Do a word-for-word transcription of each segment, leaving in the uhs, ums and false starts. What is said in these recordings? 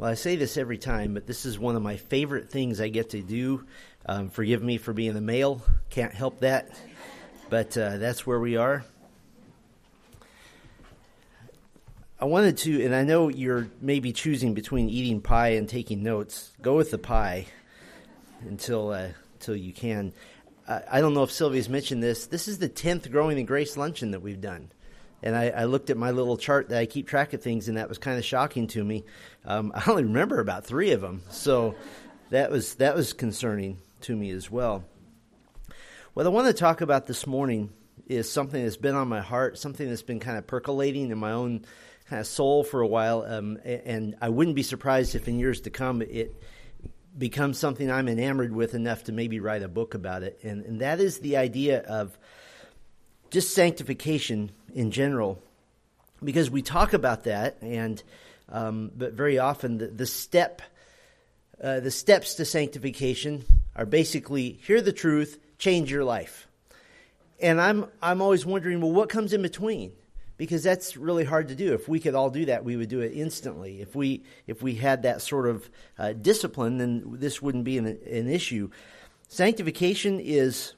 Well, I say this every time, but this is one of my favorite things I get to do. Um, forgive me for being a male. Can't help that. But uh, that's where we are. I wanted to, and I know you're maybe choosing between eating pie and taking notes. Go with the pie until, uh, until you can. I, I don't know if Sylvia's mentioned this. This is the tenth Growing in Grace luncheon that we've done. And I, I looked at my little chart that I keep track of things, and that was kind of shocking to me. Um, I only remember about three of them, so that was that was concerning to me as well. What I want to talk about this morning is something that's been on my heart, something that's been kind of percolating in my own kind of soul for a while, um, and I wouldn't be surprised if in years to come it becomes something I'm enamored with enough to maybe write a book about it, and, and that is the idea of just sanctification in general, because we talk about that, and um, but very often the, the step, uh, the steps to sanctification are basically hear the truth, change your life. And I'm I'm always wondering, well, what comes in between? Because that's really hard to do. If we could all do that, we would do it instantly. If we if we had that sort of uh, discipline, then this wouldn't be an, an issue. Sanctification is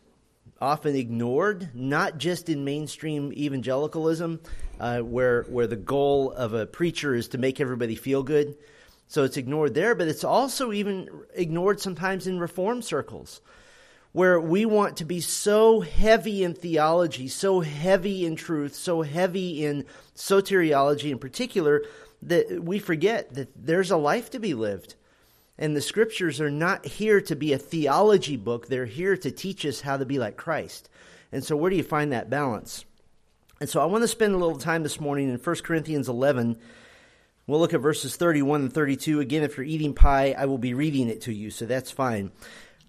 often ignored, not just in mainstream evangelicalism, uh, where where the goal of a preacher is to make everybody feel good. So it's ignored there, but it's also even ignored sometimes in reform circles, where we want to be so heavy in theology, so heavy in truth, so heavy in soteriology in particular, that we forget that there's a life to be lived. And the scriptures are not here to be a theology book. They're here to teach us how to be like Christ. And so where do you find that balance? And so I want to spend a little time this morning in First Corinthians eleven. We'll look at verses thirty-one and thirty-two. Again, if you're eating pie, I will be reading it to you, so that's fine.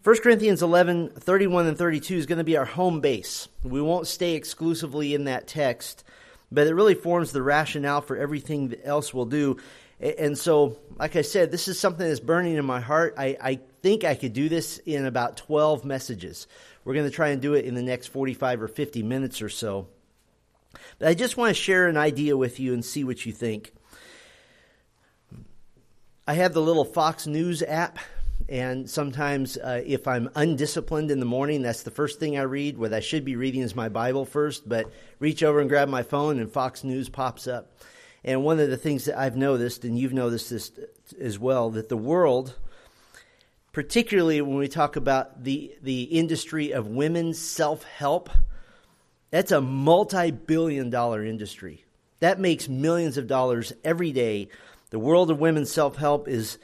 First Corinthians eleven, thirty-one and thirty-two is going to be our home base. We won't stay exclusively in that text, but it really forms the rationale for everything else we'll do. And so, like I said, this is something that's burning in my heart. I, I think I could do this in about twelve messages. We're going to try and do it in the next forty-five or fifty minutes or so. But I just want to share an idea with you and see what you think. I have the little Fox News app. And sometimes uh, if I'm undisciplined in the morning, that's the first thing I read. What I should be reading is my Bible first, but reach over and grab my phone and Fox News pops up. And one of the things that I've noticed, and you've noticed this as well, that the world, particularly when we talk about the, the industry of women's self-help, that's a multi-billion dollar industry. That makes millions of dollars every day. The world of women's self-help is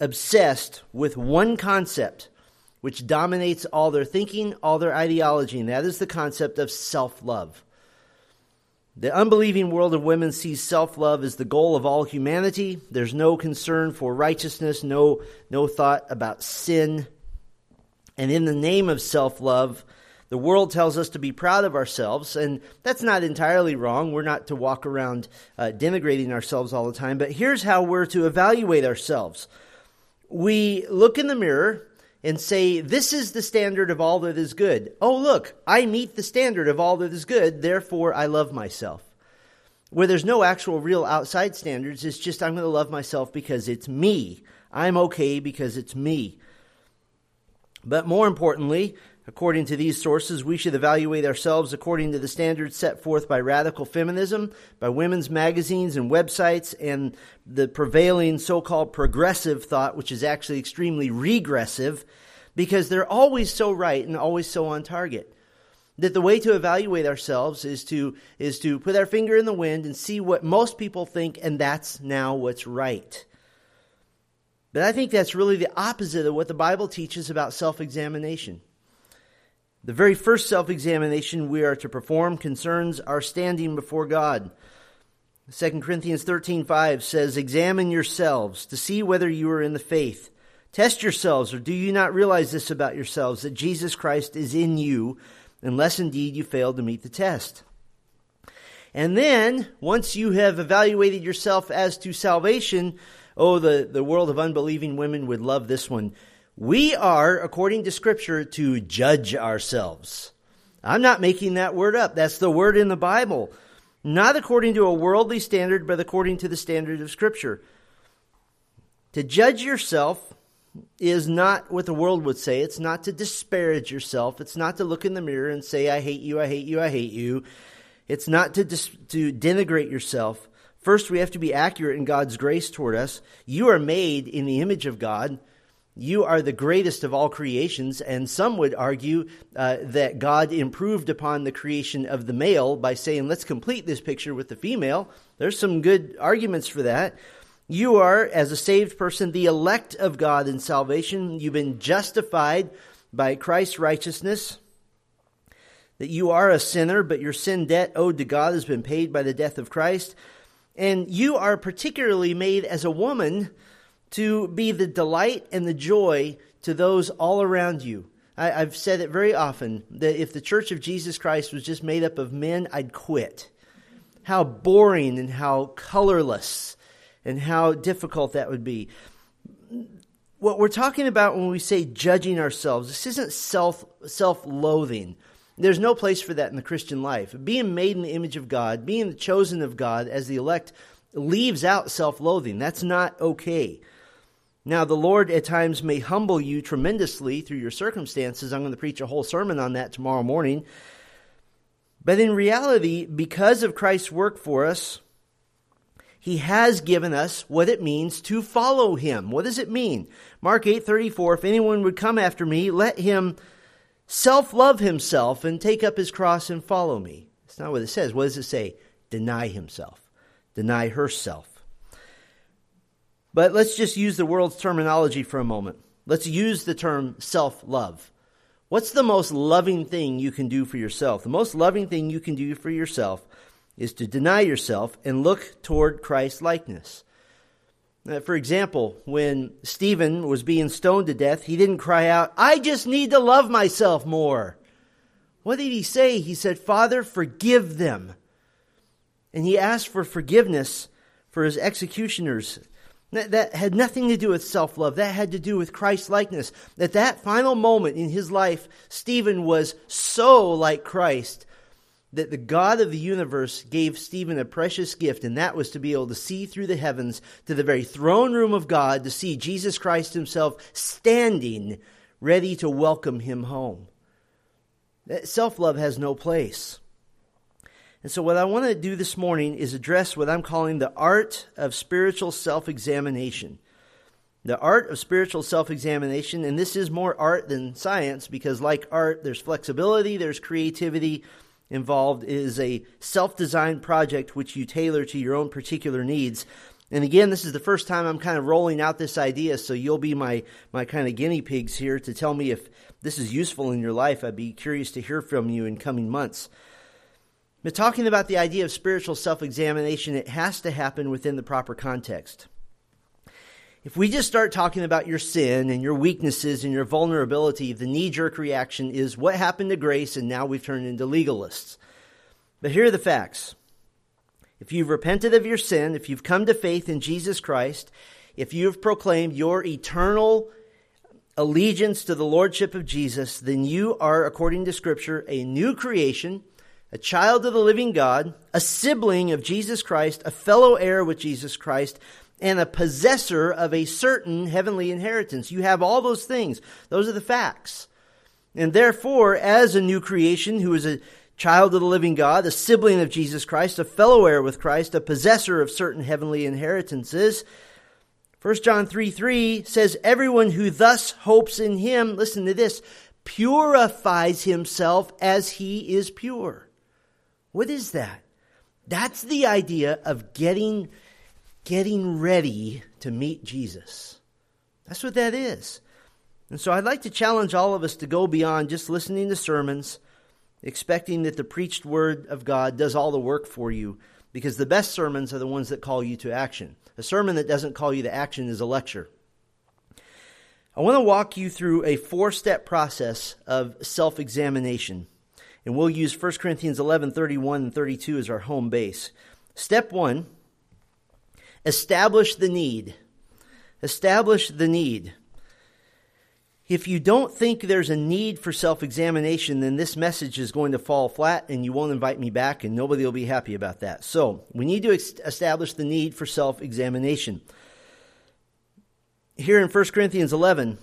obsessed with one concept which dominates all their thinking, all their ideology, and that is the concept of self-love. The unbelieving world of women sees self-love as the goal of all humanity. There's no concern for righteousness, no, no thought about sin. And in the name of self-love, the world tells us to be proud of ourselves, and that's not entirely wrong. We're not to walk around uh, denigrating ourselves all the time, but here's how we're to evaluate ourselves. We look in the mirror and say, this is the standard of all that is good. Oh, look, I meet the standard of all that is good, therefore I love myself. Where there's no actual real outside standards, it's just I'm going to love myself because it's me. I'm okay because it's me. But more importantly, according to these sources, we should evaluate ourselves according to the standards set forth by radical feminism, by women's magazines and websites, and the prevailing so-called progressive thought, which is actually extremely regressive, because they're always so right and always so on target. That the way to evaluate ourselves is to is to put our finger in the wind and see what most people think, and that's now what's right. But I think that's really the opposite of what the Bible teaches about self-examination. The very first self-examination we are to perform concerns our standing before God. Second Corinthians thirteen five says, "Examine yourselves to see whether you are in the faith. Test yourselves, or do you not realize this about yourselves, that Jesus Christ is in you, unless indeed you fail to meet the test." And then, once you have evaluated yourself as to salvation, oh, the, the world of unbelieving women would love this one. We are, according to Scripture, to judge ourselves. I'm not making that word up. That's the word in the Bible. Not according to a worldly standard, but according to the standard of Scripture. To judge yourself is not what the world would say. It's not to disparage yourself. It's not to look in the mirror and say, I hate you, I hate you, I hate you. It's not to dis- to denigrate yourself. First, we have to be accurate in God's grace toward us. You are made in the image of God. You are the greatest of all creations, and some would argue uh, that God improved upon the creation of the male by saying, let's complete this picture with the female. There's some good arguments for that. You are, as a saved person, the elect of God in salvation. You've been justified by Christ's righteousness, that you are a sinner, but your sin debt owed to God has been paid by the death of Christ. And you are particularly made as a woman to be the delight and the joy to those all around you. I, I've said it very often, that if the Church of Jesus Christ was just made up of men, I'd quit. How boring and how colorless and how difficult that would be. What we're talking about when we say judging ourselves, this isn't self, self-loathing. There's no place for that in the Christian life. Being made in the image of God, being chosen of God as the elect, leaves out self-loathing. That's not okay. Now, the Lord at times may humble you tremendously through your circumstances. I'm going to preach a whole sermon on that tomorrow morning. But in reality, because of Christ's work for us, He has given us what it means to follow Him. What does it mean? Mark eight thirty-four, if anyone would come after me, let him self-love himself and take up his cross and follow me. That's not what it says. What does it say? Deny himself. Deny herself. But let's just use the world's terminology for a moment. Let's use the term self-love. What's the most loving thing you can do for yourself? The most loving thing you can do for yourself is to deny yourself and look toward Christ's likeness. Now, for example, when Stephen was being stoned to death, he didn't cry out, I just need to love myself more. What did he say? He said, Father, forgive them. And he asked for forgiveness for his executioners. That, that had nothing to do with self-love. That had to do with Christ's likeness. At that final moment in his life, Stephen was so like Christ that the God of the universe gave Stephen a precious gift, and that was to be able to see through the heavens to the very throne room of God, to see Jesus Christ himself standing ready to welcome him home. That self-love has no place. And so what I want to do this morning is address what I'm calling the art of spiritual self-examination. The art of spiritual self-examination, and this is more art than science, because like art, there's flexibility, there's creativity involved. It is a self-designed project which you tailor to your own particular needs. And again, this is the first time I'm kind of rolling out this idea, so you'll be my, my kind of guinea pigs here to tell me if this is useful in your life. I'd be curious to hear from you in coming months. But talking about the idea of spiritual self-examination, it has to happen within the proper context. If we just start talking about your sin and your weaknesses and your vulnerability, the knee-jerk reaction is what happened to grace and now we've turned into legalists. But here are the facts. If you've repented of your sin, if you've come to faith in Jesus Christ, if you've proclaimed your eternal allegiance to the Lordship of Jesus, then you are, according to Scripture, a new creation, a child of the living God, a sibling of Jesus Christ, a fellow heir with Jesus Christ, and a possessor of a certain heavenly inheritance. You have all those things. Those are the facts. And therefore, as a new creation who is a child of the living God, a sibling of Jesus Christ, a fellow heir with Christ, a possessor of certain heavenly inheritances, First John three three says, everyone who thus hopes in him, listen to this, purifies himself as he is pure. What is that? That's the idea of getting, getting ready to meet Jesus. That's what that is. And so I'd like to challenge all of us to go beyond just listening to sermons, expecting that the preached word of God does all the work for you, because the best sermons are the ones that call you to action. A sermon that doesn't call you to action is a lecture. I want to walk you through a four-step process of self-examination. And we'll use First Corinthians eleven, thirty-one and thirty-two as our home base. Step one, establish the need. Establish the need. If you don't think there's a need for self-examination, then this message is going to fall flat and you won't invite me back and nobody will be happy about that. So we need to establish the need for self-examination. Here in First Corinthians eleven,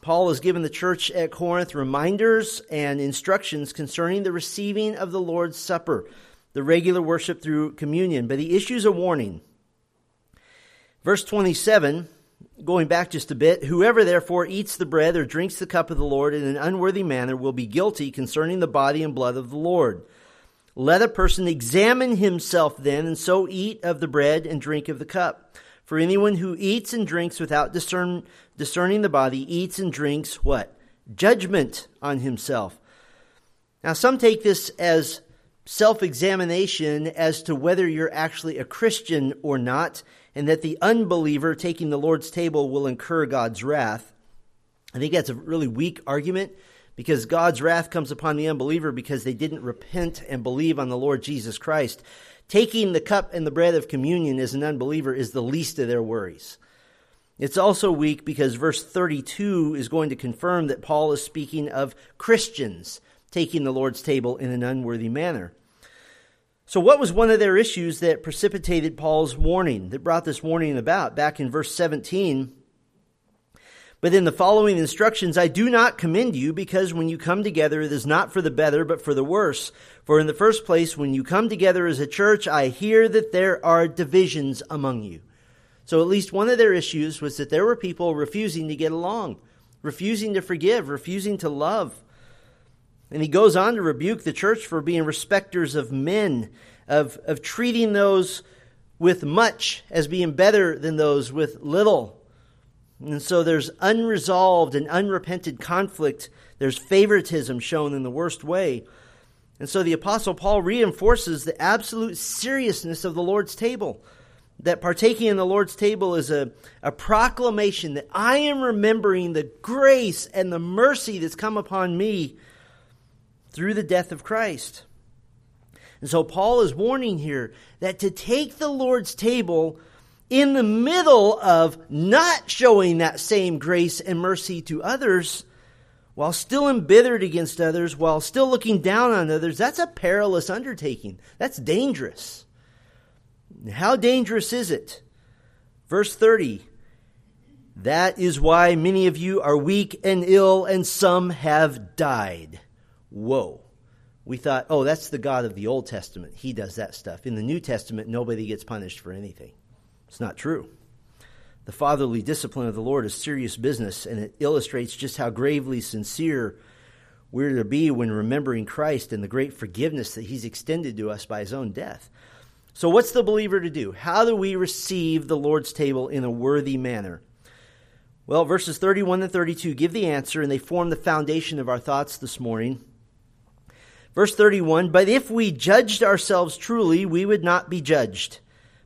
Paul has given the church at Corinth reminders and instructions concerning the receiving of the Lord's Supper, the regular worship through communion, but he issues a warning. Verse twenty-seven, going back just a bit, whoever therefore eats the bread or drinks the cup of the Lord in an unworthy manner will be guilty concerning the body and blood of the Lord. Let a person examine himself then, and so eat of the bread and drink of the cup. For anyone who eats and drinks without discern, discerning the body eats and drinks what? Judgment on himself. Now, some take this as self-examination as to whether you're actually a Christian or not, and that the unbeliever taking the Lord's table will incur God's wrath. I think that's a really weak argument, because God's wrath comes upon the unbeliever because they didn't repent and believe on the Lord Jesus Christ. Taking the cup and the bread of communion as an unbeliever is the least of their worries. It's also weak because verse thirty-two is going to confirm that Paul is speaking of Christians taking the Lord's table in an unworthy manner. So what was one of their issues that precipitated Paul's warning, that brought this warning about? Back in verse seventeen, but in the following instructions, I do not commend you, because when you come together, it is not for the better, but for the worse. For in the first place, when you come together as a church, I hear that there are divisions among you. So at least one of their issues was that there were people refusing to get along, refusing to forgive, refusing to love. And he goes on to rebuke the church for being respecters of men, of, of treating those with much as being better than those with little. And so there's unresolved and unrepented conflict. There's favoritism shown in the worst way. And so the Apostle Paul reinforces the absolute seriousness of the Lord's table, that partaking in the Lord's table is a, a proclamation that I am remembering the grace and the mercy that's come upon me through the death of Christ. And so Paul is warning here that to take the Lord's table in the middle of not showing that same grace and mercy to others, while still embittered against others, while still looking down on others, that's a perilous undertaking. That's dangerous. How dangerous is it? Verse thirty, that is why many of you are weak and ill, and some have died. Whoa. We thought, oh, that's the God of the Old Testament. He does that stuff. In the New Testament, nobody gets punished for anything. It's not true. The fatherly discipline of the Lord is serious business, and it illustrates just how gravely sincere we're to be when remembering Christ and the great forgiveness that he's extended to us by his own death. So what's the believer to do? How do we receive the Lord's table in a worthy manner? Well, verses thirty-one and thirty-two give the answer, and they form the foundation of our thoughts this morning. Verse thirty-one, but if we judged ourselves truly, we would not be judged.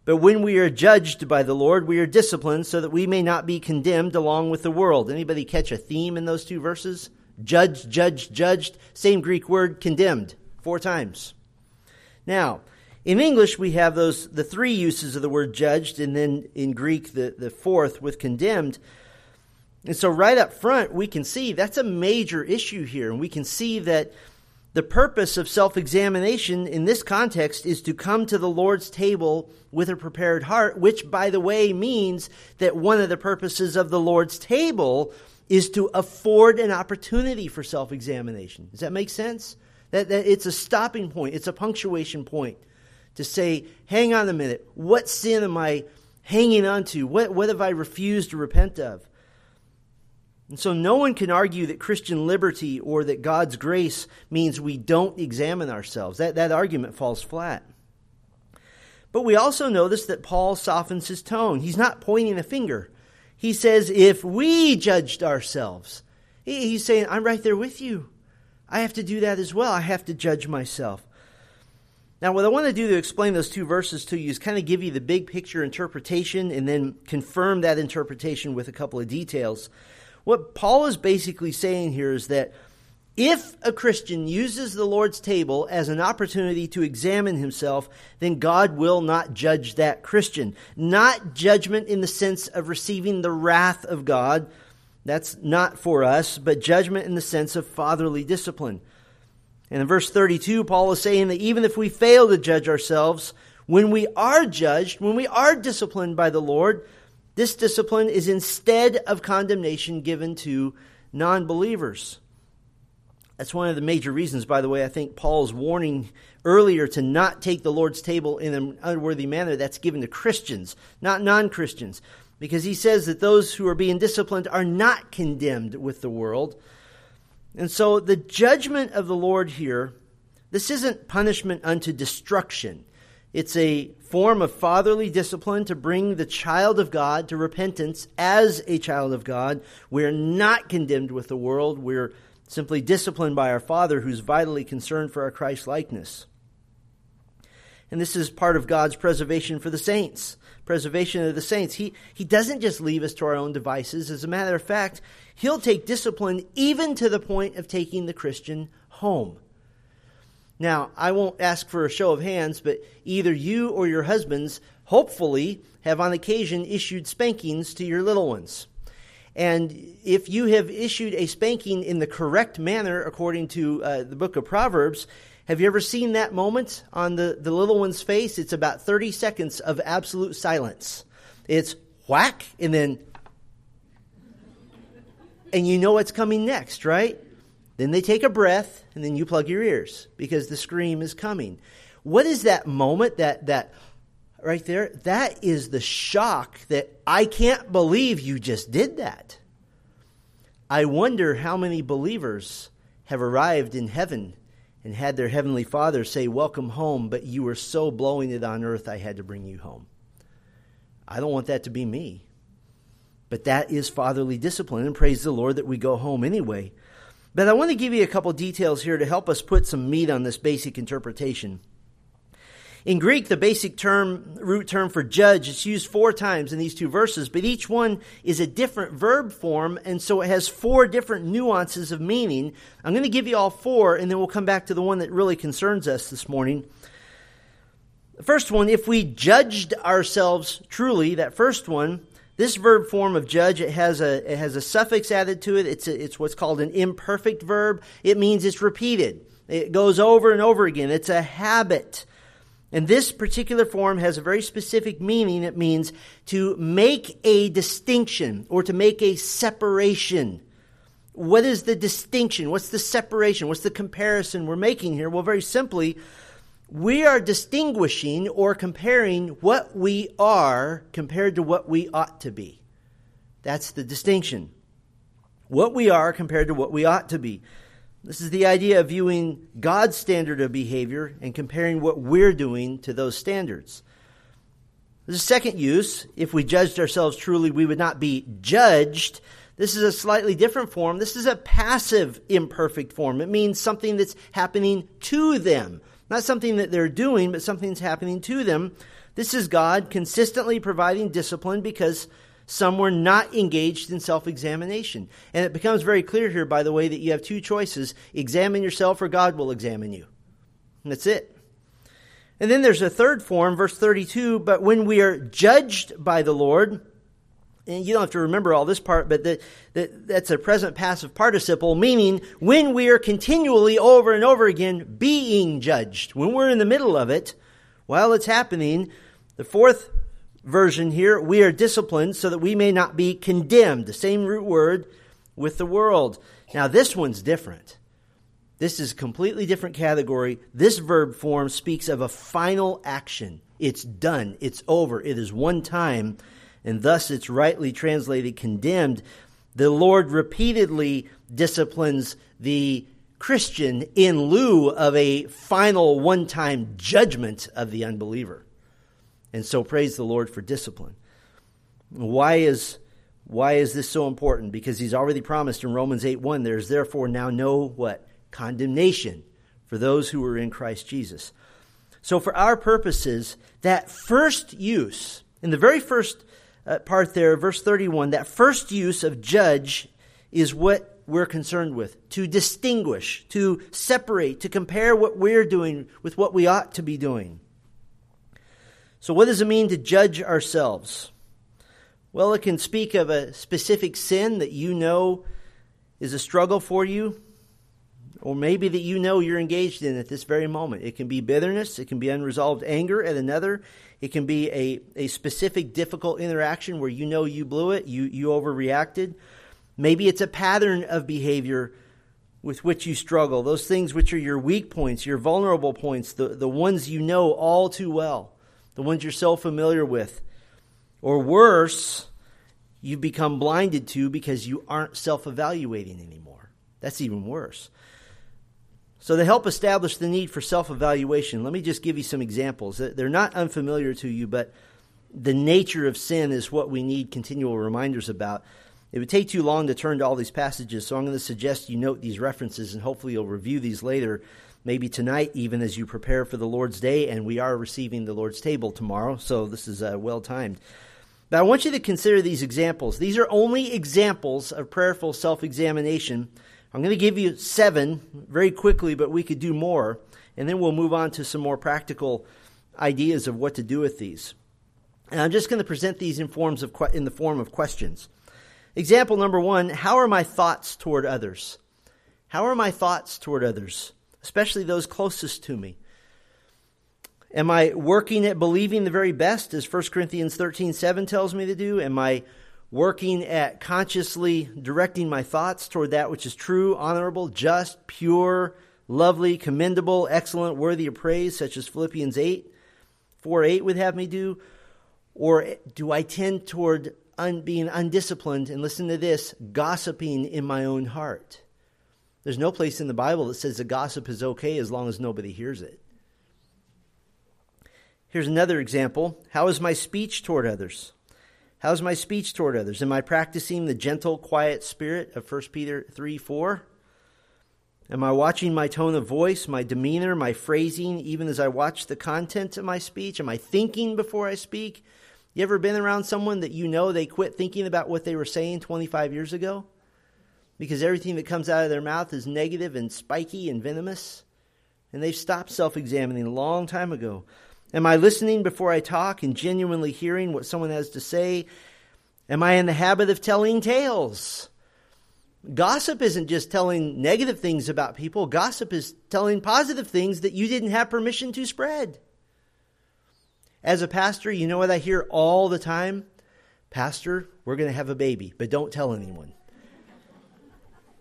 But when we are judged by the Lord, we are disciplined so that we may not be condemned along with the world. Anybody catch a theme in those two verses? Judged, judged, judged. Same Greek word, condemned, four times. Now, in English, we have those the three uses of the word judged, and then in Greek, the, the fourth with condemned. And so right up front, we can see that's a major issue here. And we can see that the purpose of self-examination in this context is to come to the Lord's table with a prepared heart, which, by the way, means that one of the purposes of the Lord's table is to afford an opportunity for self-examination. Does that make sense? That, that it's a stopping point. It's a punctuation point to say, hang on a minute. What sin am I hanging on to? What, what have I refused to repent of? And so no one can argue that Christian liberty or that God's grace means we don't examine ourselves. That, that argument falls flat. But we also notice that Paul softens his tone. He's not pointing a finger. He says, if we judged ourselves, he, he's saying, I'm right there with you. I have to do that as well. I have to judge myself. Now, what I want to do to explain those two verses to you is kind of give you the big picture interpretation and then confirm that interpretation with a couple of details. What Paul is basically saying here is that if a Christian uses the Lord's table as an opportunity to examine himself, then God will not judge that Christian. Not judgment in the sense of receiving the wrath of God. That's not for us, but judgment in the sense of fatherly discipline. And in verse thirty-two, Paul is saying that even if we fail to judge ourselves, when we are judged, when we are disciplined by the Lord, This discipline is instead of condemnation given to non-believers. That's one of the major reasons, by the way, I think Paul's warning earlier to not take the Lord's table in an unworthy manner, that's given to Christians, not non-Christians. Because he says that those who are being disciplined are not condemned with the world. And so the judgment of the Lord here, this isn't punishment unto destruction. It's a form of fatherly discipline to bring the child of God to repentance as a child of God. We're not condemned with the world. We're simply disciplined by our Father who's vitally concerned for our Christ-likeness. And this is part of God's preservation for the saints, preservation of the saints. He, he doesn't just leave us to our own devices. As a matter of fact, he'll take discipline even to the point of taking the Christian home. Now, I won't ask for a show of hands, but either you or your husbands hopefully have on occasion issued spankings to your little ones. And if you have issued a spanking in the correct manner, according to uh, the book of Proverbs, have you ever seen that moment on the, the little one's face? It's about thirty seconds of absolute silence. It's whack, and then, and you know what's coming next, right? Then they take a breath, and then you plug your ears because the scream is coming. What is that moment, that that right there? That is the shock that I can't believe you just did that. I wonder how many believers have arrived in heaven and had their heavenly Father say, "Welcome home, but you were so blowing it on earth, I had to bring you home." I don't want that to be me. But that is fatherly discipline, and praise the Lord that we go home anyway. But I want to give you a couple details here to help us put some meat on this basic interpretation. In Greek, the basic term, root term for judge, it's used four times in these two verses, but each one is a different verb form, and so it has four different nuances of meaning. I'm going to give you all four, and then we'll come back to the one that really concerns us this morning. The first one, if we judged ourselves truly, that first one, this verb form of judge, it has a it has a suffix added to it. It's a, it's what's called an imperfect verb. It means it's repeated. It goes over and over again. It's a habit. And this particular form has a very specific meaning. It means to make a distinction or to make a separation. What is the distinction? What's the separation? What's the comparison we're making here? Well, very simply, we are distinguishing or comparing what we are compared to what we ought to be. That's the distinction. What we are compared to what we ought to be. This is the idea of viewing God's standard of behavior and comparing what we're doing to those standards. There's a second use. If we judged ourselves truly, we would not be judged. This is a slightly different form. This is a passive imperfect form. It means something that's happening to them. Not something that they're doing, but something's happening to them. This is God consistently providing discipline because some were not engaged in self-examination. And it becomes very clear here, by the way, that you have two choices. Examine yourself or God will examine you. And that's it. And then there's a third form, verse thirty-two, but when we are judged by the Lord, and you don't have to remember all this part, but that, that that's a present passive participle, meaning when we are continually over and over again being judged, when we're in the middle of it, while it's happening, the fourth version here, we are disciplined so that we may not be condemned, the same root word, with the world. Now, this one's different. This is a completely different category. This verb form speaks of a final action. It's done. It's over. It is one time. And thus it's rightly translated condemned. The Lord repeatedly disciplines the Christian in lieu of a final one-time judgment of the unbeliever. And so praise the Lord for discipline. Why is, why is this so important? Because he's already promised in Romans eight one, there is therefore now no what? Condemnation for those who are in Christ Jesus. So for our purposes, that first use, in the very first Uh, part there, verse thirty-one, that first use of judge is what we're concerned with, to distinguish, to separate, to compare what we're doing with what we ought to be doing. So what does it mean to judge ourselves? Well, it can speak of a specific sin that you know is a struggle for you, or maybe that you know you're engaged in at this very moment. It can be bitterness, it can be unresolved anger at another, It can be a, a specific difficult interaction where you know you blew it, you, you overreacted. Maybe it's a pattern of behavior with which you struggle, those things which are your weak points, your vulnerable points, the, the ones you know all too well, the ones you're so familiar with. Or worse, you become blinded to because you aren't self-evaluating anymore. That's even worse. So to help establish the need for self-evaluation, let me just give you some examples. They're not unfamiliar to you, but the nature of sin is what we need continual reminders about. It would take too long to turn to all these passages, so I'm going to suggest you note these references, and hopefully you'll review these later, maybe tonight even as you prepare for the Lord's Day, and we are receiving the Lord's table tomorrow, so this is uh, well-timed. But I want you to consider these examples. These are only examples of prayerful self-examination. I'm going to give you seven very quickly, but we could do more, and then we'll move on to some more practical ideas of what to do with these. And I'm just going to present these in forms of in the form of questions. Example number one, how are my thoughts toward others? How are my thoughts toward others, especially those closest to me? Am I working at believing the very best, as First Corinthians thirteen seven tells me to do? Am I working at consciously directing my thoughts toward that which is true, honorable, just, pure, lovely, commendable, excellent, worthy of praise, such as Philippians eight four eight would have me do? Or do I tend toward Un, being undisciplined, and listen to this, gossiping in my own heart? There's no place in the Bible that says the gossip is okay as long as nobody hears it. Here's another example. How is my speech toward others? How is my speech toward others? Am I practicing the gentle, quiet spirit of First Peter three four? Am I watching my tone of voice, my demeanor, my phrasing, even as I watch the content of my speech? Am I thinking before I speak? You ever been around someone that you know they quit thinking about what they were saying twenty-five years ago? Because everything that comes out of their mouth is negative and spiky and venomous. And they've stopped self-examining a long time ago. Am I listening before I talk and genuinely hearing what someone has to say? Am I in the habit of telling tales? Gossip isn't just telling negative things about people. Gossip is telling positive things that you didn't have permission to spread. As a pastor, you know what I hear all the time? Pastor, we're going to have a baby, but don't tell anyone.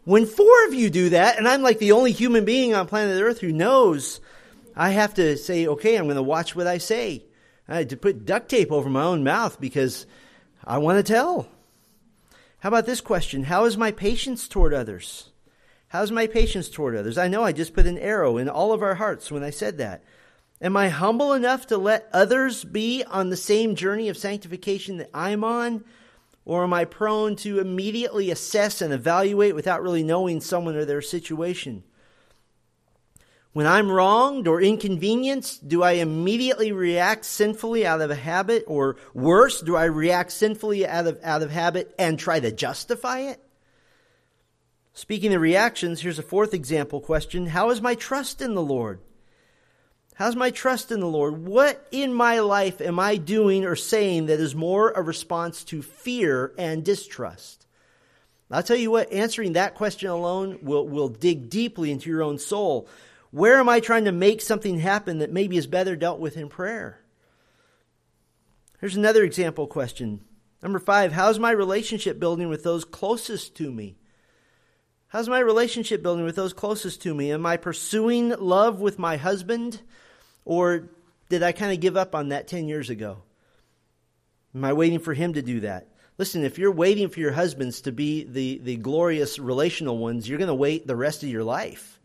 When four of you do that, and I'm like the only human being on planet Earth who knows, I have to say, okay, I'm going to watch what I say. I had to put duct tape over my own mouth because I want to tell. How about this question? How is my patience toward others? How is my patience toward others? I know I just put an arrow in all of our hearts when I said that. Am I humble enough to let others be on the same journey of sanctification that I'm on? Or am I prone to immediately assess and evaluate without really knowing someone or their situation? When I'm wronged or inconvenienced, do I immediately react sinfully out of a habit? Or worse, do I react sinfully out of, out of habit and try to justify it? Speaking of reactions, here's a fourth example question. How is my trust in the Lord? How's my trust in the Lord? What in my life am I doing or saying that is more a response to fear and distrust? I'll tell you what, answering that question alone will, will dig deeply into your own soul. Where am I trying to make something happen that maybe is better dealt with in prayer? Here's another example question. Number five, how's my relationship building with those closest to me? How's my relationship building with those closest to me? Am I pursuing love with my husband? Or did I kind of give up on that ten years ago? Am I waiting for him to do that? Listen, if you're waiting for your husbands to be the, the glorious relational ones, you're going to wait the rest of your life.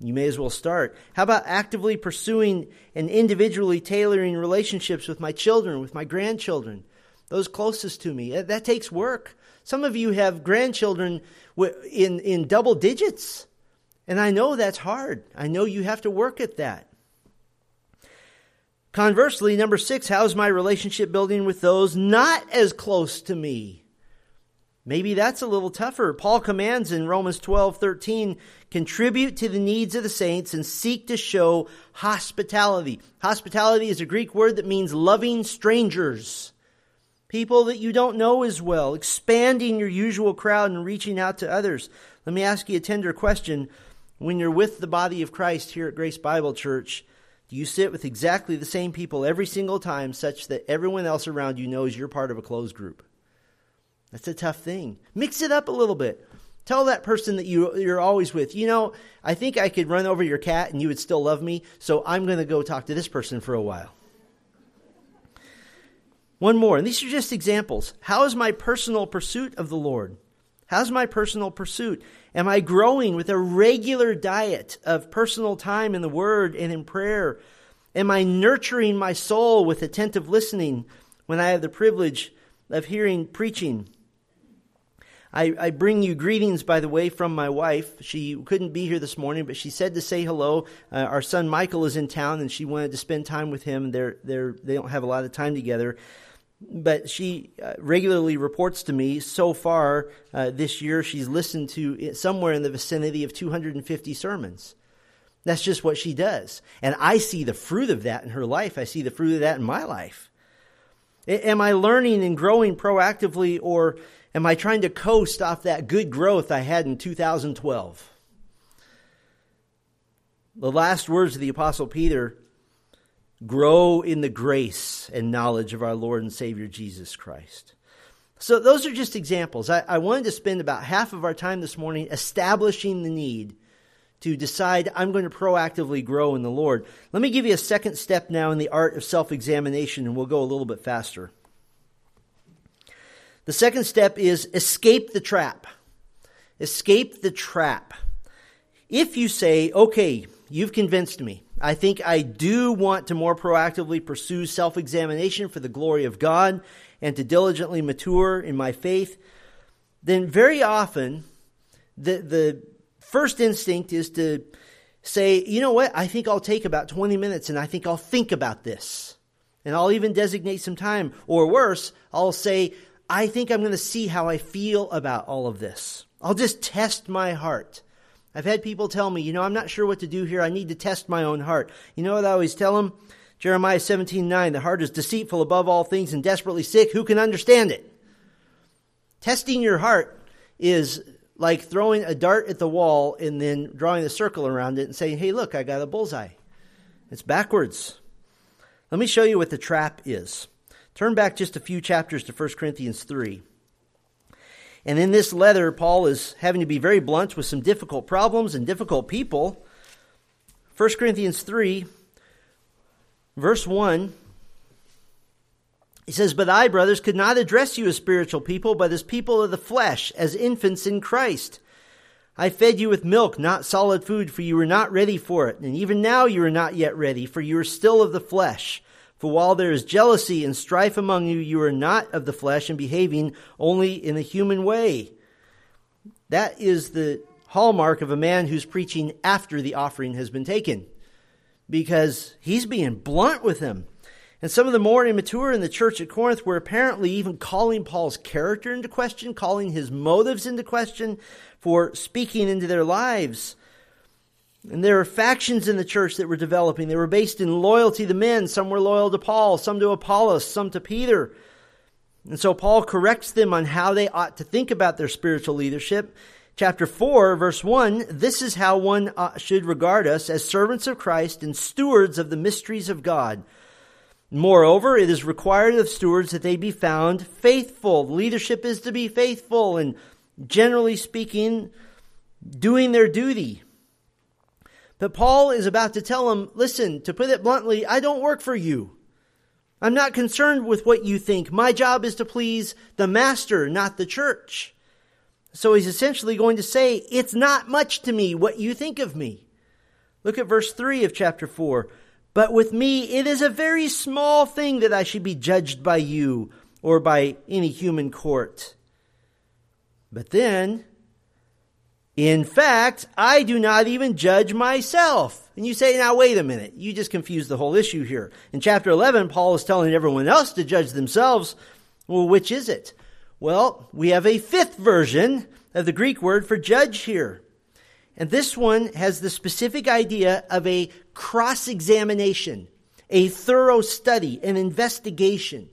You may as well start. How about actively pursuing and individually tailoring relationships with my children, with my grandchildren, those closest to me? That takes work. Some of you have grandchildren in, in double digits, and I know that's hard. I know you have to work at that. Conversely, number six, how's my relationship building with those not as close to me? Maybe that's a little tougher. Paul commands in Romans twelve thirteen, contribute to the needs of the saints and seek to show hospitality. Hospitality is a Greek word that means loving strangers. People that you don't know as well, expanding your usual crowd and reaching out to others. Let me ask you a tender question. When you're with the body of Christ here at Grace Bible Church, Do you sit with exactly the same people every single time such that everyone else around you knows you're part of a closed group? That's a tough thing. Mix it up a little bit. Tell that person that you, you're always with, you know, I think I could run over your cat and you would still love me, so I'm going to go talk to this person for a while. One more, and these are just examples. How is my personal pursuit of the Lord? How's my personal pursuit? Am I growing with a regular diet of personal time in the Word and in prayer? Am I nurturing my soul with attentive listening when I have the privilege of hearing preaching? I, I bring you greetings, by the way, from my wife. She couldn't be here this morning, but she said to say hello. Uh, our son Michael is in town, and she wanted to spend time with him. They're, they're, they don't have a lot of time together. But she regularly reports to me so far uh, this year she's listened to somewhere in the vicinity of two hundred fifty sermons. That's just what she does. And I see the fruit of that in her life. I see the fruit of that in my life. Am I learning and growing proactively, or am I trying to coast off that good growth I had in two thousand twelve? The last words of the Apostle Peter: grow in the grace and knowledge of our Lord and Savior Jesus Christ. So those are just examples. I, I wanted to spend about half of our time this morning establishing the need to decide I'm going to proactively grow in the Lord. Let me give you a second step now in the art of self-examination, and we'll go a little bit faster. The second step is escape the trap. Escape the trap. If you say, okay, you've convinced me. I think I do want to more proactively pursue self-examination for the glory of God and to diligently mature in my faith, then very often the the first instinct is to say, you know what, I think I'll take about twenty minutes and I think I'll think about this. And I'll even designate some time. Or worse, I'll say, I think I'm going to see how I feel about all of this. I'll just test my heart. I've had people tell me, you know, I'm not sure what to do here. I need to test my own heart. You know what I always tell them? Jeremiah seventeen nine, the heart is deceitful above all things and desperately sick. Who can understand it? Testing your heart is like throwing a dart at the wall and then drawing a circle around it and saying, hey, look, I got a bullseye. It's backwards. Let me show you what the trap is. Turn back just a few chapters to First Corinthians three. And in this letter, Paul is having to be very blunt with some difficult problems and difficult people. First Corinthians three, verse one, he says, but I, brothers, could not address you as spiritual people, but as people of the flesh, as infants in Christ. I fed you with milk, not solid food, for you were not ready for it. And even now you are not yet ready, for you are still of the flesh. For while there is jealousy and strife among you, you are not of the flesh and behaving only in the human way. That is the hallmark of a man who's preaching after the offering has been taken, because he's being blunt with them. And some of the more immature in the church at Corinth were apparently even calling Paul's character into question, calling his motives into question for speaking into their lives. And there were factions in the church that were developing. They were based in loyalty to men. Some were loyal to Paul, some to Apollos, some to Peter. And so Paul corrects them on how they ought to think about their spiritual leadership. Chapter four, verse one, this is how one should regard us, as servants of Christ and stewards of the mysteries of God. Moreover, it is required of stewards that they be found faithful. Leadership is to be faithful and, generally speaking, doing their duty. But Paul is about to tell him, listen, to put it bluntly, I don't work for you. I'm not concerned with what you think. My job is to please the master, not the church. So he's essentially going to say, it's not much to me what you think of me. Look at verse three of chapter four. But with me, it is a very small thing that I should be judged by you or by any human court. But then, in fact, I do not even judge myself. And you say, now, wait a minute. You just confused the whole issue here. In chapter eleven, Paul is telling everyone else to judge themselves. Well, which is it? Well, we have a fifth version of the Greek word for judge here. And this one has the specific idea of a cross-examination, a thorough study, an investigation.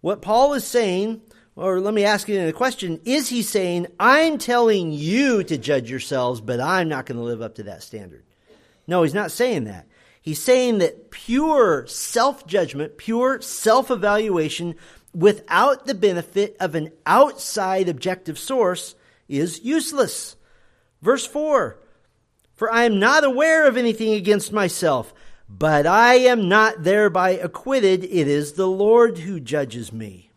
What Paul is saying, or let me ask you the question, is he saying, I'm telling you to judge yourselves, but I'm not going to live up to that standard? No, he's not saying that. He's saying that pure self-judgment, pure self-evaluation without the benefit of an outside objective source is useless. Verse four, for I am not aware of anything against myself, but I am not thereby acquitted. It is the Lord who judges me.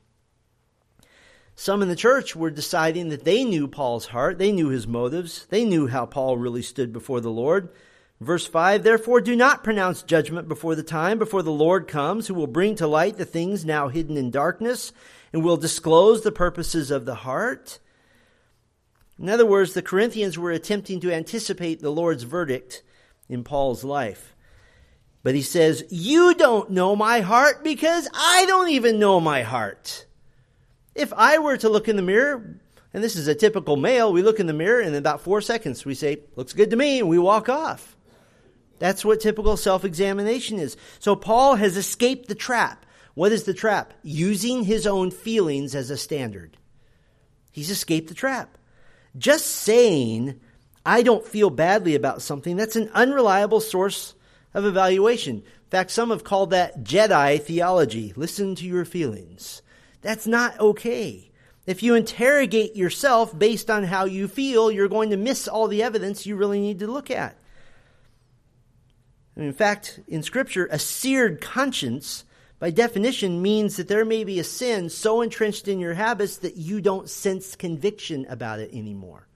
Some in the church were deciding that they knew Paul's heart. They knew his motives. They knew how Paul really stood before the Lord. Verse five, therefore do not pronounce judgment before the time, before the Lord comes, who will bring to light the things now hidden in darkness and will disclose the purposes of the heart. In other words, the Corinthians were attempting to anticipate the Lord's verdict in Paul's life. But he says, you don't know my heart because I don't even know my heart. If I were to look in the mirror, and this is a typical male, we look in the mirror and in about four seconds we say, looks good to me, and we walk off. That's what typical self-examination is. So Paul has escaped the trap. What is the trap? Using his own feelings as a standard. He's escaped the trap. Just saying, I don't feel badly about something, that's an unreliable source of evaluation. In fact, some have called that Jedi theology. Listen to your feelings. That's not okay. If you interrogate yourself based on how you feel, you're going to miss all the evidence you really need to look at. In fact, in Scripture, a seared conscience, by definition, means that there may be a sin so entrenched in your habits that you don't sense conviction about it anymore.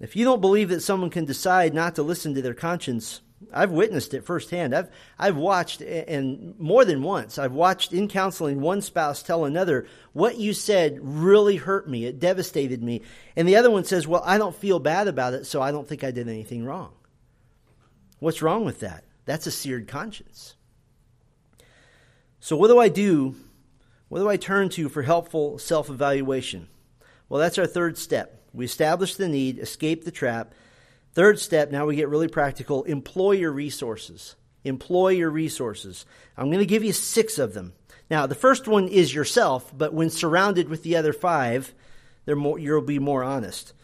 If you don't believe that someone can decide not to listen to their conscience, I've witnessed it firsthand. I've I've watched, and more than once, I've watched in counseling one spouse tell another, what you said really hurt me, it devastated me. And the other one says, well, I don't feel bad about it, so I don't think I did anything wrong. What's wrong with that? That's a seared conscience. So what do I do? What do I turn to for helpful self-evaluation? Well, that's our third step. We establish the need, escape the trap. Third step, now we get really practical. Employ your resources. Employ your resources. I'm going to give you six of them. Now, the first one is yourself, but when surrounded with the other five, they're more, you'll be more honest.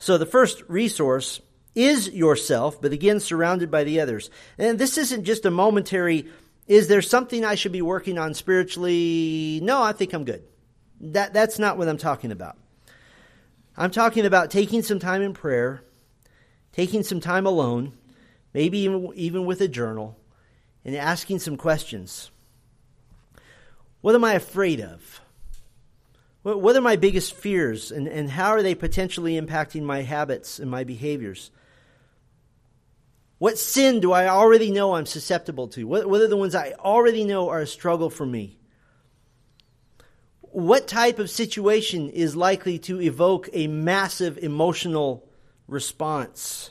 So the first resource is yourself, but again, surrounded by the others. And this isn't just a momentary, is there something I should be working on spiritually? No, I think I'm good. That, that's not what I'm talking about. I'm talking about taking some time in prayer, taking some time alone, maybe even, even with a journal, and asking some questions. What am I afraid of? What, what are my biggest fears, and, and how are they potentially impacting my habits and my behaviors? What sin do I already know I'm susceptible to? What, what are the ones I already know are a struggle for me? What type of situation is likely to evoke a massive emotional response?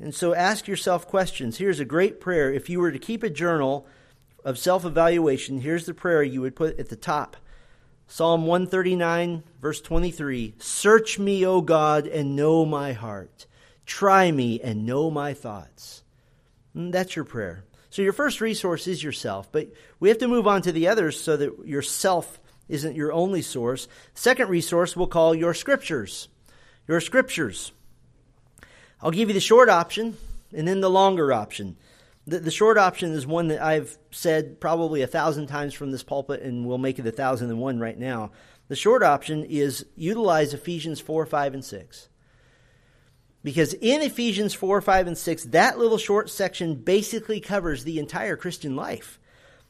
And so ask yourself questions. Here's a great prayer. If you were to keep a journal of self-evaluation, here's the prayer you would put at the top. Psalm one thirty-nine, verse twenty-three, search me, O God, and know my heart. Try me and know my thoughts. And that's your prayer. So your first resource is yourself, but we have to move on to the others so that yourself isn't your only source. Second resource we'll call your scriptures. Your scriptures. I'll give you the short option and then the longer option. The, the short option is one that I've said probably a thousand times from this pulpit, and we'll make it a thousand and one right now. The short option is utilize Ephesians four, five, and six. Because in Ephesians four, five, and six, that little short section basically covers the entire Christian life.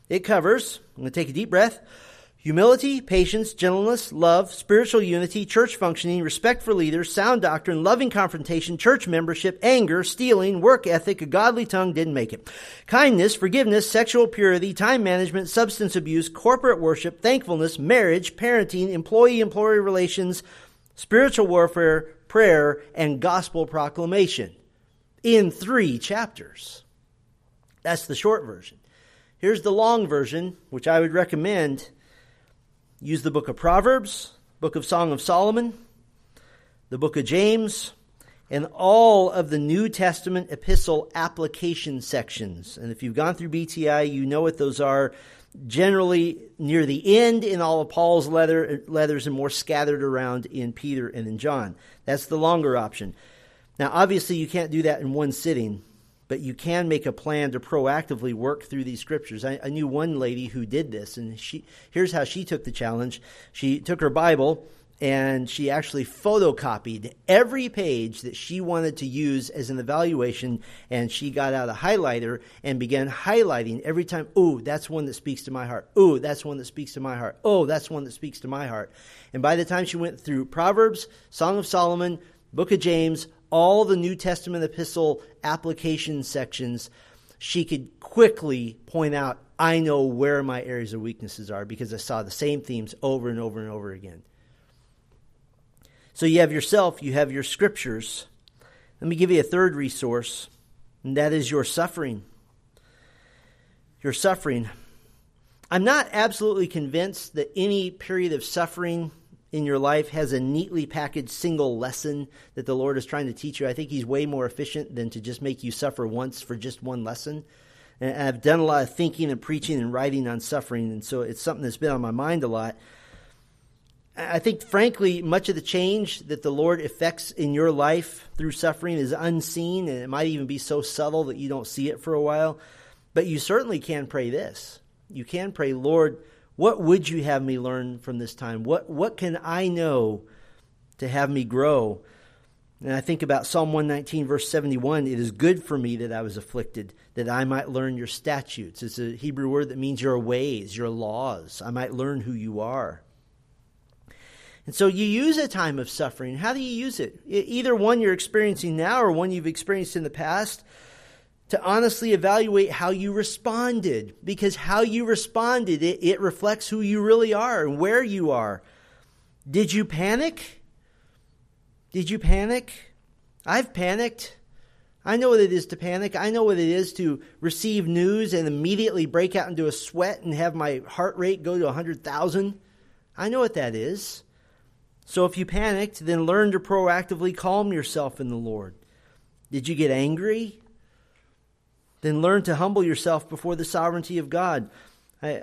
It covers, I'm going to take a deep breath, humility, patience, gentleness, love, spiritual unity, church functioning, respect for leaders, sound doctrine, loving confrontation, church membership, anger, stealing, work ethic, a godly tongue, didn't make it, kindness, forgiveness, sexual purity, time management, substance abuse, corporate worship, thankfulness, marriage, parenting, employee-employee relations, spiritual warfare, prayer, and gospel proclamation in three chapters. That's the short version. Here's the long version, which I would recommend. Use the book of Proverbs, book of Song of Solomon, the book of James, and all of the New Testament epistle application sections. And if you've gone through B T I, you know what those are. Generally near the end in all of Paul's letter, letters and more scattered around in Peter and in John. That's the longer option. Now, obviously, you can't do that in one sitting, but you can make a plan to proactively work through these scriptures. I, I knew one lady who did this, and she here's how she took the challenge. She took her Bible, and she actually photocopied every page that she wanted to use as an evaluation, and she got out a highlighter and began highlighting every time, oh, that's one that speaks to my heart. Oh, that's one that speaks to my heart. Oh, that's one that speaks to my heart. And by the time she went through Proverbs, Song of Solomon, Book of James, all the New Testament epistle application sections, she could quickly point out, I know where my areas of weaknesses are because I saw the same themes over and over and over again. So you have yourself, you have your scriptures. Let me give you a third resource, and that is your suffering. Your suffering. I'm not absolutely convinced that any period of suffering in your life has a neatly packaged single lesson that the Lord is trying to teach you. I think he's way more efficient than to just make you suffer once for just one lesson. And I've done a lot of thinking and preaching and writing on suffering, and so it's something that's been on my mind a lot. I think, frankly, much of the change that the Lord effects in your life through suffering is unseen, and it might even be so subtle that you don't see it for a while. But you certainly can pray this. You can pray, Lord, what would you have me learn from this time? What what can I know to have me grow? And I think about Psalm one nineteen, verse seventy-one, it is good for me that I was afflicted, that I might learn your statutes. It's a Hebrew word that means your ways, your laws. I might learn who you are. And so you use a time of suffering. How do you use it? Either one you're experiencing now or one you've experienced in the past, to honestly evaluate how you responded. Because how you responded, it, it reflects who you really are and where you are. Did you panic? Did you panic? I've panicked. I know what it is to panic. I know what it is to receive news and immediately break out into a sweat and have my heart rate go to one hundred thousand. I know what that is. So if you panicked, then learn to proactively calm yourself in the Lord. Did you get angry? Then learn to humble yourself before the sovereignty of God. I,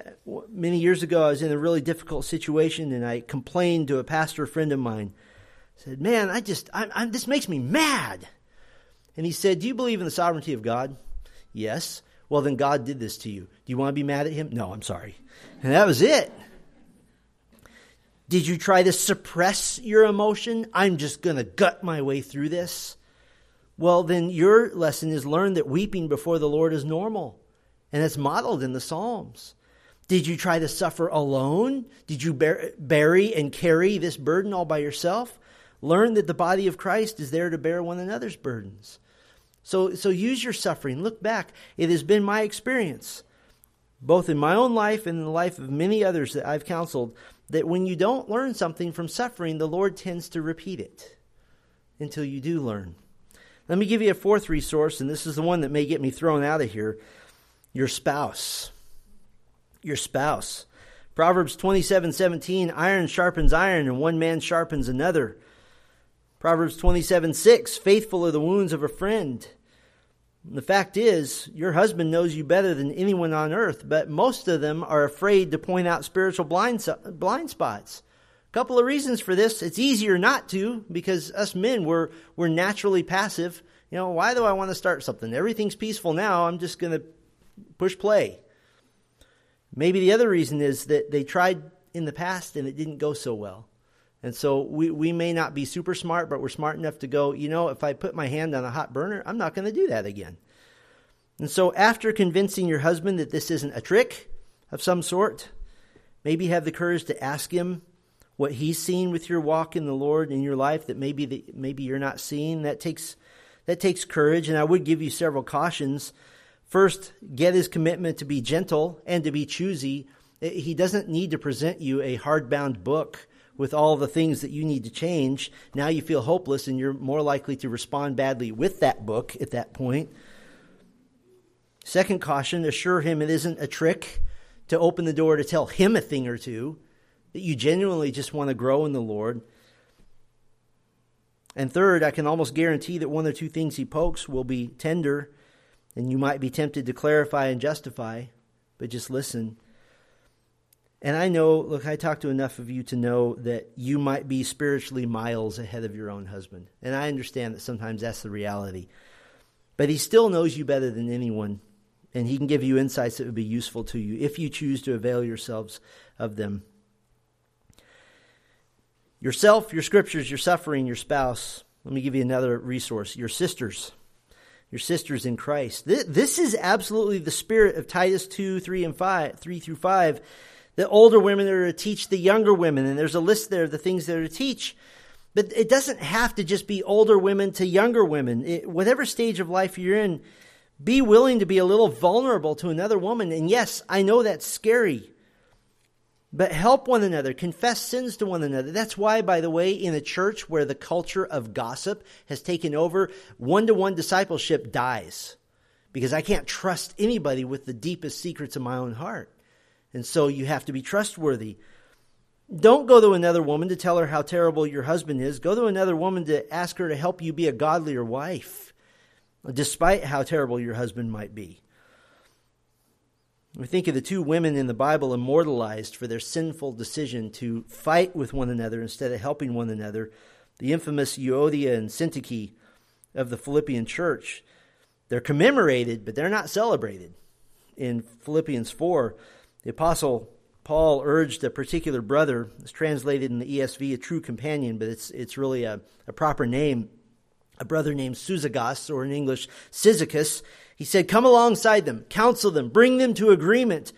many years ago, I was in a really difficult situation, and I complained to a pastor friend of mine. I said, man, I just I'm, I'm, this makes me mad. And he said, do you believe in the sovereignty of God? Yes. Well, then God did this to you. Do you want to be mad at him? No, I'm sorry. And that was it. Did you try to suppress your emotion? I'm just going to gut my way through this. Well, then your lesson is learn that weeping before the Lord is normal. And it's modeled in the Psalms. Did you try to suffer alone? Did you bear, bury and carry this burden all by yourself? Learn that the body of Christ is there to bear one another's burdens. So, so use your suffering. Look back. It has been my experience, both in my own life and in the life of many others that I've counseled, that when you don't learn something from suffering, the Lord tends to repeat it until you do learn. Let me give you a fourth resource, and this is the one that may get me thrown out of here. Your spouse. Your spouse. Proverbs twenty-seven seventeen, iron sharpens iron, and one man sharpens another. Proverbs twenty-seven six, faithful are the wounds of a friend. The fact is, your husband knows you better than anyone on earth, but most of them are afraid to point out spiritual blind, blind spots. A couple of reasons for this. It's easier not to, because us men, we're, we're naturally passive. You know, why do I want to start something? Everything's peaceful now. I'm just going to push play. Maybe the other reason is that they tried in the past and it didn't go so well. And so we, we may not be super smart, but we're smart enough to go, you know, if I put my hand on a hot burner, I'm not going to do that again. And so after convincing your husband that this isn't a trick of some sort, maybe have the courage to ask him what he's seen with your walk in the Lord in your life that maybe the, maybe you're not seeing. That takes that takes courage, and I would give you several cautions. First, get his commitment to be gentle and to be choosy. He doesn't need to present you a hardbound book with all the things that you need to change. Now you feel hopeless, and you're more likely to respond badly with that book at that point. Second caution, assure him it isn't a trick to open the door to tell him a thing or two, that you genuinely just want to grow in the Lord. And third, I can almost guarantee that one or two things he pokes will be tender, and you might be tempted to clarify and justify, but just listen. And I know, look, I talk to enough of you to know that you might be spiritually miles ahead of your own husband. And I understand that sometimes that's the reality. But he still knows you better than anyone, and he can give you insights that would be useful to you if you choose to avail yourselves of them. Yourself, your scriptures, your suffering, your spouse. Let me give you another resource. Your sisters. Your sisters in Christ. This is absolutely the spirit of Titus two, three, and five, three through five. The older women are to teach the younger women, and there's a list there of the things they're to teach. But it doesn't have to just be older women to younger women. It, whatever stage of life you're in, be willing to be a little vulnerable to another woman. And yes, I know that's scary, but help one another. Confess sins to one another. That's why, by the way, in a church where the culture of gossip has taken over, one-to-one discipleship dies, because I can't trust anybody with the deepest secrets of my own heart. And so you have to be trustworthy. Don't go to another woman to tell her how terrible your husband is. Go to another woman to ask her to help you be a godlier wife, despite how terrible your husband might be. We think of the two women in the Bible immortalized for their sinful decision to fight with one another instead of helping one another, the infamous Euodia and Syntyche of the Philippian church. They're commemorated, but they're not celebrated. In Philippians four, the Apostle Paul urged a particular brother, it's translated in the E S V, a true companion, but it's it's really a, a proper name, a brother named Sisychus, or in English, Sisychus. He said, come alongside them, counsel them, bring them to agreement.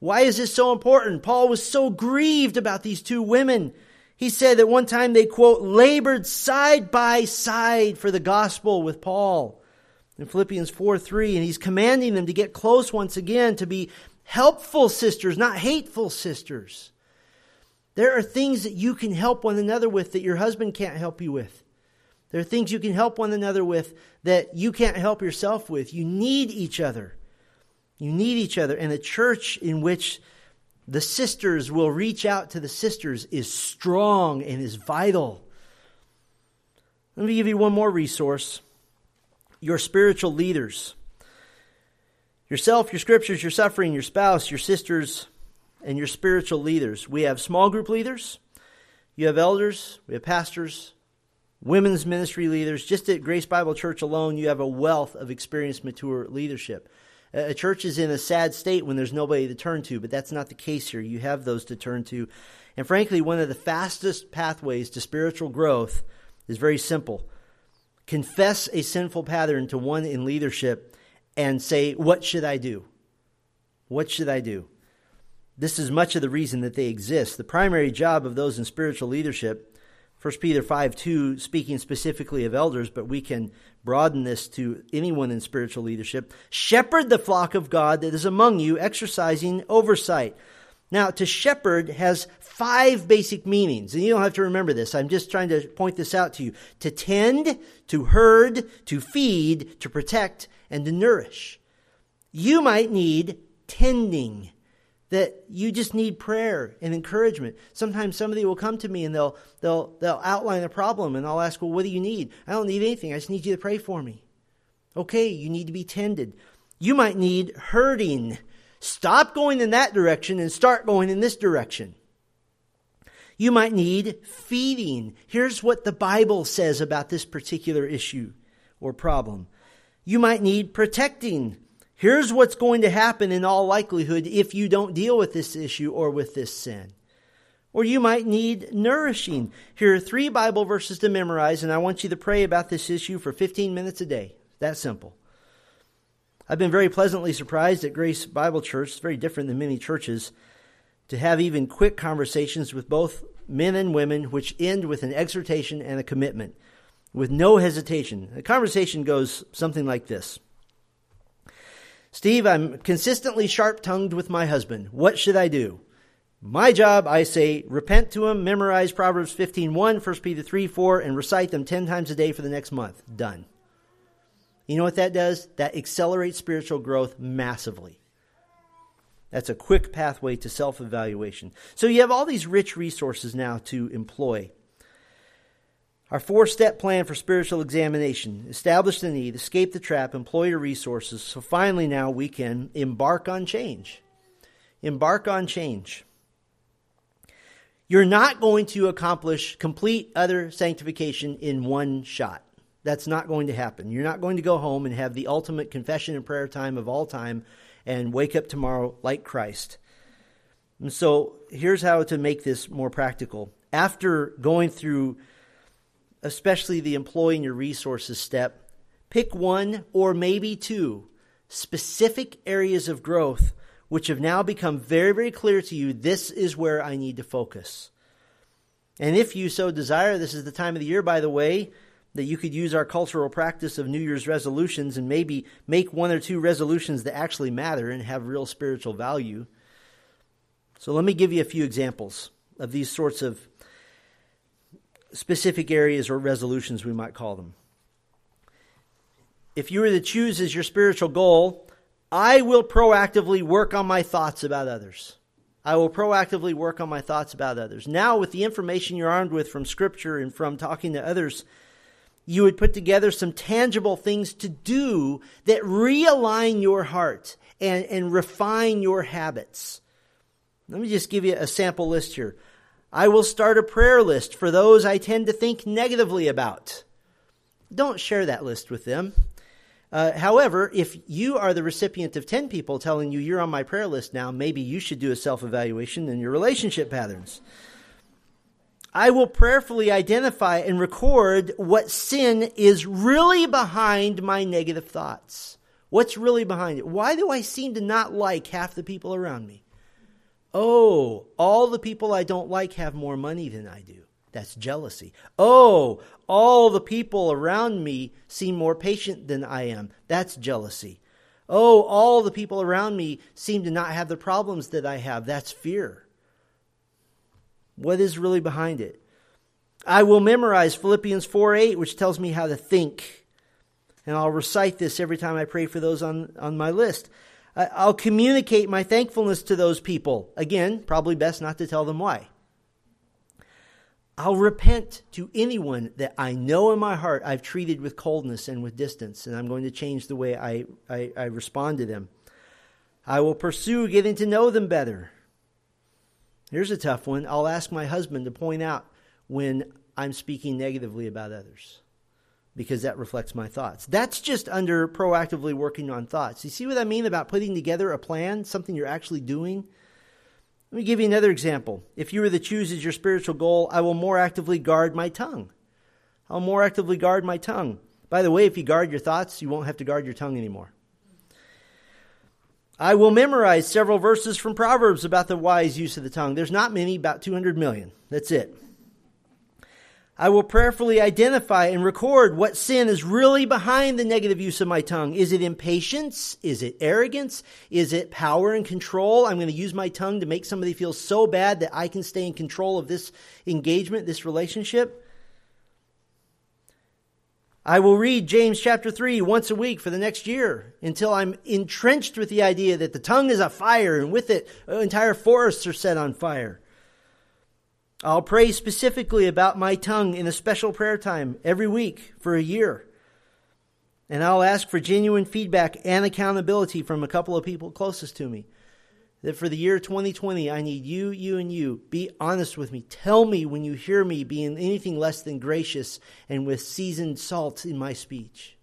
Why is this so important? Paul was so grieved about these two women. He said that one time they, quote, labored side by side for the gospel with Paul. In Philippians four three, and he's commanding them to get close once again, to be helpful sisters, not hateful sisters. There are things that you can help one another with that your husband can't help you with. There are things you can help one another with that you can't help yourself with. You need each other. You need each other. And a church in which the sisters will reach out to the sisters is strong and is vital. Let me give you one more resource. Your spiritual leaders. Yourself, your scriptures, your suffering, your spouse, your sisters, and your spiritual leaders. We have small group leaders. You have elders. We have pastors, women's ministry leaders. Just at Grace Bible Church alone, you have a wealth of experienced, mature leadership. A church is in a sad state when there's nobody to turn to, but that's not the case here. You have those to turn to. And frankly, one of the fastest pathways to spiritual growth is very simple. Confess a sinful pattern to one in leadership and say, what should I do? What should I do? This is much of the reason that they exist. The primary job of those in spiritual leadership, First Peter five two, speaking specifically of elders, but we can broaden this to anyone in spiritual leadership. Shepherd the flock of God that is among you, exercising oversight. Now, to shepherd has five basic meanings, and you don't have to remember this. I'm just trying to point this out to you. To tend, to herd, to feed, to protect, and to nourish. You might need tending, that you just need prayer and encouragement. Sometimes somebody will come to me and they'll they'll they'll outline a problem, and I'll ask, well, what do you need? I don't need anything. I just need you to pray for me. Okay, you need to be tended. You might need herding. Stop going in that direction and start going in this direction. You might need feeding. Here's what the Bible says about this particular issue or problem. You might need protecting. Here's what's going to happen in all likelihood if you don't deal with this issue or with this sin. Or you might need nourishing. Here are three Bible verses to memorize, and I want you to pray about this issue for fifteen minutes a day. That simple. I've been very pleasantly surprised at Grace Bible Church, it's very different than many churches, to have even quick conversations with both men and women, which end with an exhortation and a commitment, with no hesitation. The conversation goes something like this. Steve, I'm consistently sharp-tongued with my husband. What should I do? My job, I say, repent to him, memorize Proverbs fifteen one, First Peter three four, and recite them ten times a day for the next month. Done. You know what that does? That accelerates spiritual growth massively. That's a quick pathway to self-evaluation. So you have all these rich resources now to employ. Our four-step plan for spiritual examination: establish the need, escape the trap, employ your resources. So finally now we can embark on change. Embark on change. You're not going to accomplish complete utter sanctification in one shot. That's not going to happen. You're not going to go home and have the ultimate confession and prayer time of all time and wake up tomorrow like Christ. And so here's how to make this more practical. After going through especially the employing your resources step, pick one or maybe two specific areas of growth which have now become very, very clear to you. This is where I need to focus. And if you so desire, this is the time of the year, by the way, that you could use our cultural practice of New Year's resolutions and maybe make one or two resolutions that actually matter and have real spiritual value. So let me give you a few examples of these sorts of specific areas or resolutions, we might call them. If you were to choose as your spiritual goal, I will proactively work on my thoughts about others. I will proactively work on my thoughts about others. Now, with the information you're armed with from Scripture and from talking to others, you would put together some tangible things to do that realign your heart and, and refine your habits. Let me just give you a sample list here. I will start a prayer list for those I tend to think negatively about. Don't share that list with them. Uh, however, if you are the recipient of ten people telling you you're on my prayer list now, maybe you should do a self-evaluation in your relationship patterns. I will prayerfully identify and record what sin is really behind my negative thoughts. What's really behind it? Why do I seem to not like half the people around me? Oh, all the people I don't like have more money than I do. That's jealousy. Oh, all the people around me seem more patient than I am. That's jealousy. Oh, all the people around me seem to not have the problems that I have. That's fear. What is really behind it? I will memorize Philippians four eight, which tells me how to think. And I'll recite this every time I pray for those on, on my list. I'll communicate my thankfulness to those people. Again, probably best not to tell them why. I'll repent to anyone that I know in my heart I've treated with coldness and with distance, and I'm going to change the way I, I, I respond to them. I will pursue getting to know them better. Here's a tough one. I'll ask my husband to point out when I'm speaking negatively about others, because that reflects my thoughts. That's just under proactively working on thoughts. You see what I mean about putting together a plan, something you're actually doing? Let me give you another example. If you were to choose as your spiritual goal, I will more actively guard my tongue. I'll more actively guard my tongue. By the way, if you guard your thoughts, you won't have to guard your tongue anymore. I will memorize several verses from Proverbs about the wise use of the tongue. There's not many, about two hundred million. That's it. I will prayerfully identify and record what sin is really behind the negative use of my tongue. Is it impatience? Is it arrogance? Is it power and control? I'm going to use my tongue to make somebody feel so bad that I can stay in control of this engagement, this relationship. I will read James chapter three once a week for the next year until I'm entrenched with the idea that the tongue is a fire, and with it, entire forests are set on fire. I'll pray specifically about my tongue in a special prayer time every week for a year. And I'll ask for genuine feedback and accountability from a couple of people closest to me. That for the year twenty twenty, I need you, you, and you. Be honest with me. Tell me when you hear me being anything less than gracious and with seasoned salt in my speech.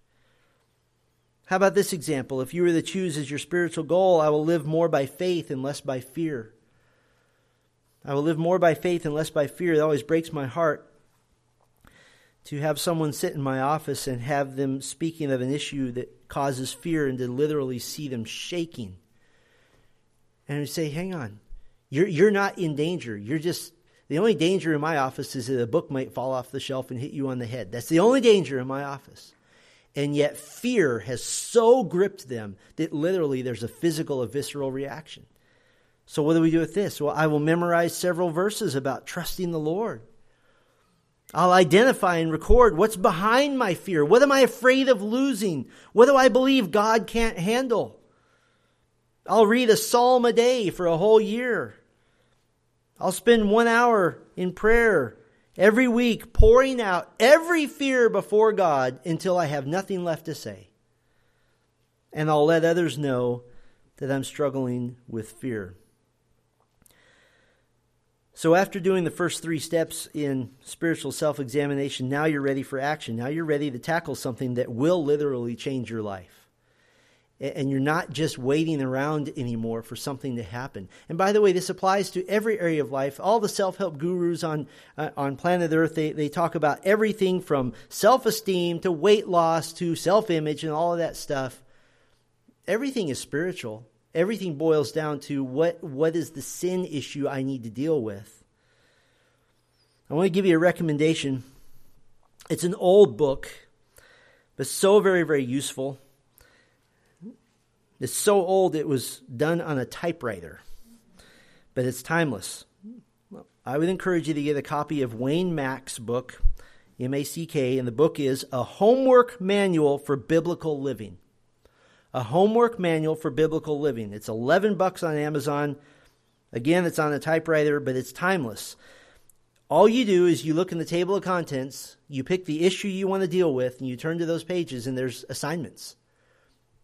How about this example? If you were to choose as your spiritual goal, I will live more by faith and less by fear. I will live more by faith and less by fear. It always breaks my heart to have someone sit in my office and have them speaking of an issue that causes fear and to literally see them shaking. And we say, hang on, you're, you're not in danger. You're just, the only danger in my office is that a book might fall off the shelf and hit you on the head. That's the only danger in my office. And yet fear has so gripped them that literally there's a physical, a visceral reaction. So what do we do with this? Well, I will memorize several verses about trusting the Lord. I'll identify and record what's behind my fear. What am I afraid of losing? What do I believe God can't handle? I'll read a psalm a day for a whole year. I'll spend one hour in prayer every week, pouring out every fear before God until I have nothing left to say. And I'll let others know that I'm struggling with fear. So after doing the first three steps in spiritual self-examination, now you're ready for action. Now you're ready to tackle something that will literally change your life. And you're not just waiting around anymore for something to happen. And by the way, this applies to every area of life. All the self-help gurus on uh, on planet Earth, they, they talk about everything from self-esteem to weight loss to self-image and all of that stuff. Everything is spiritual. Everything boils down to what what is the sin issue I need to deal with. I want to give you a recommendation. It's an old book, but so very, very useful. It's so old it was done on a typewriter, but it's timeless. I would encourage you to get a copy of Wayne Mack's book, M A C K, and the book is A Homework Manual for Biblical Living. A Homework Manual for Biblical Living. It's eleven bucks on Amazon. Again, it's on a typewriter, but it's timeless. All you do is you look in the table of contents, you pick the issue you want to deal with, and you turn to those pages, and there's assignments.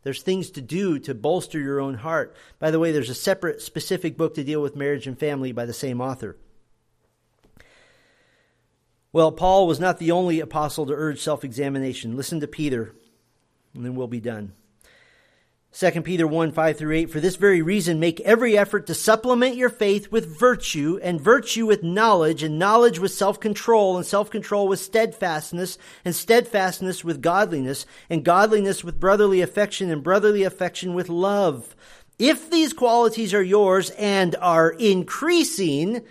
There's things to do to bolster your own heart. By the way, there's a separate specific book to deal with marriage and family by the same author. Well, Paul was not the only apostle to urge self-examination. Listen to Peter, and then we'll be done. Second Peter one, five through eight, for this very reason, make every effort to supplement your faith with virtue, and virtue with knowledge, and knowledge with self-control, and self-control with steadfastness, and steadfastness with godliness, and godliness with brotherly affection, and brotherly affection with love. If these qualities are yours and are increasing,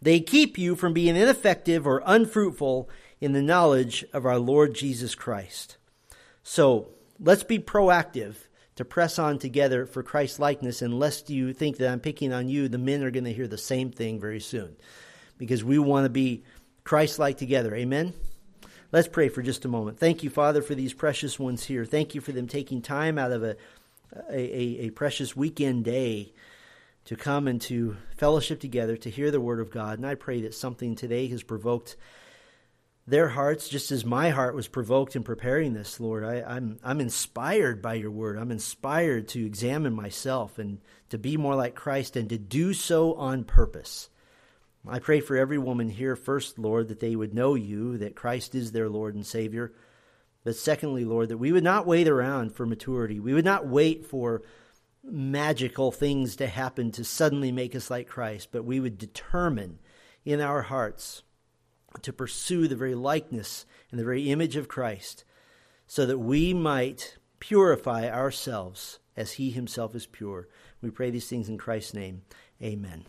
they keep you from being ineffective or unfruitful in the knowledge of our Lord Jesus Christ. So let's be proactive to press on together for Christ's likeness, unless you think that I'm picking on you. The men are going to hear the same thing very soon, because we want to be Christ-like together. Amen? Let's pray for just a moment. Thank you, Father, for these precious ones here. Thank you for them taking time out of a, a, a precious weekend day to come and to fellowship together, to hear the Word of God. And I pray that something today has provoked their hearts, just as my heart was provoked in preparing this, Lord. I, I'm I'm inspired by your word. I'm inspired to examine myself and to be more like Christ, and to do so on purpose. I pray for every woman here, first, Lord, that they would know you, that Christ is their Lord and Savior. But secondly, Lord, that we would not wait around for maturity. We would not wait for magical things to happen to suddenly make us like Christ, but we would determine in our hearts to pursue the very likeness and the very image of Christ, so that we might purify ourselves as he himself is pure. We pray these things in Christ's name. Amen.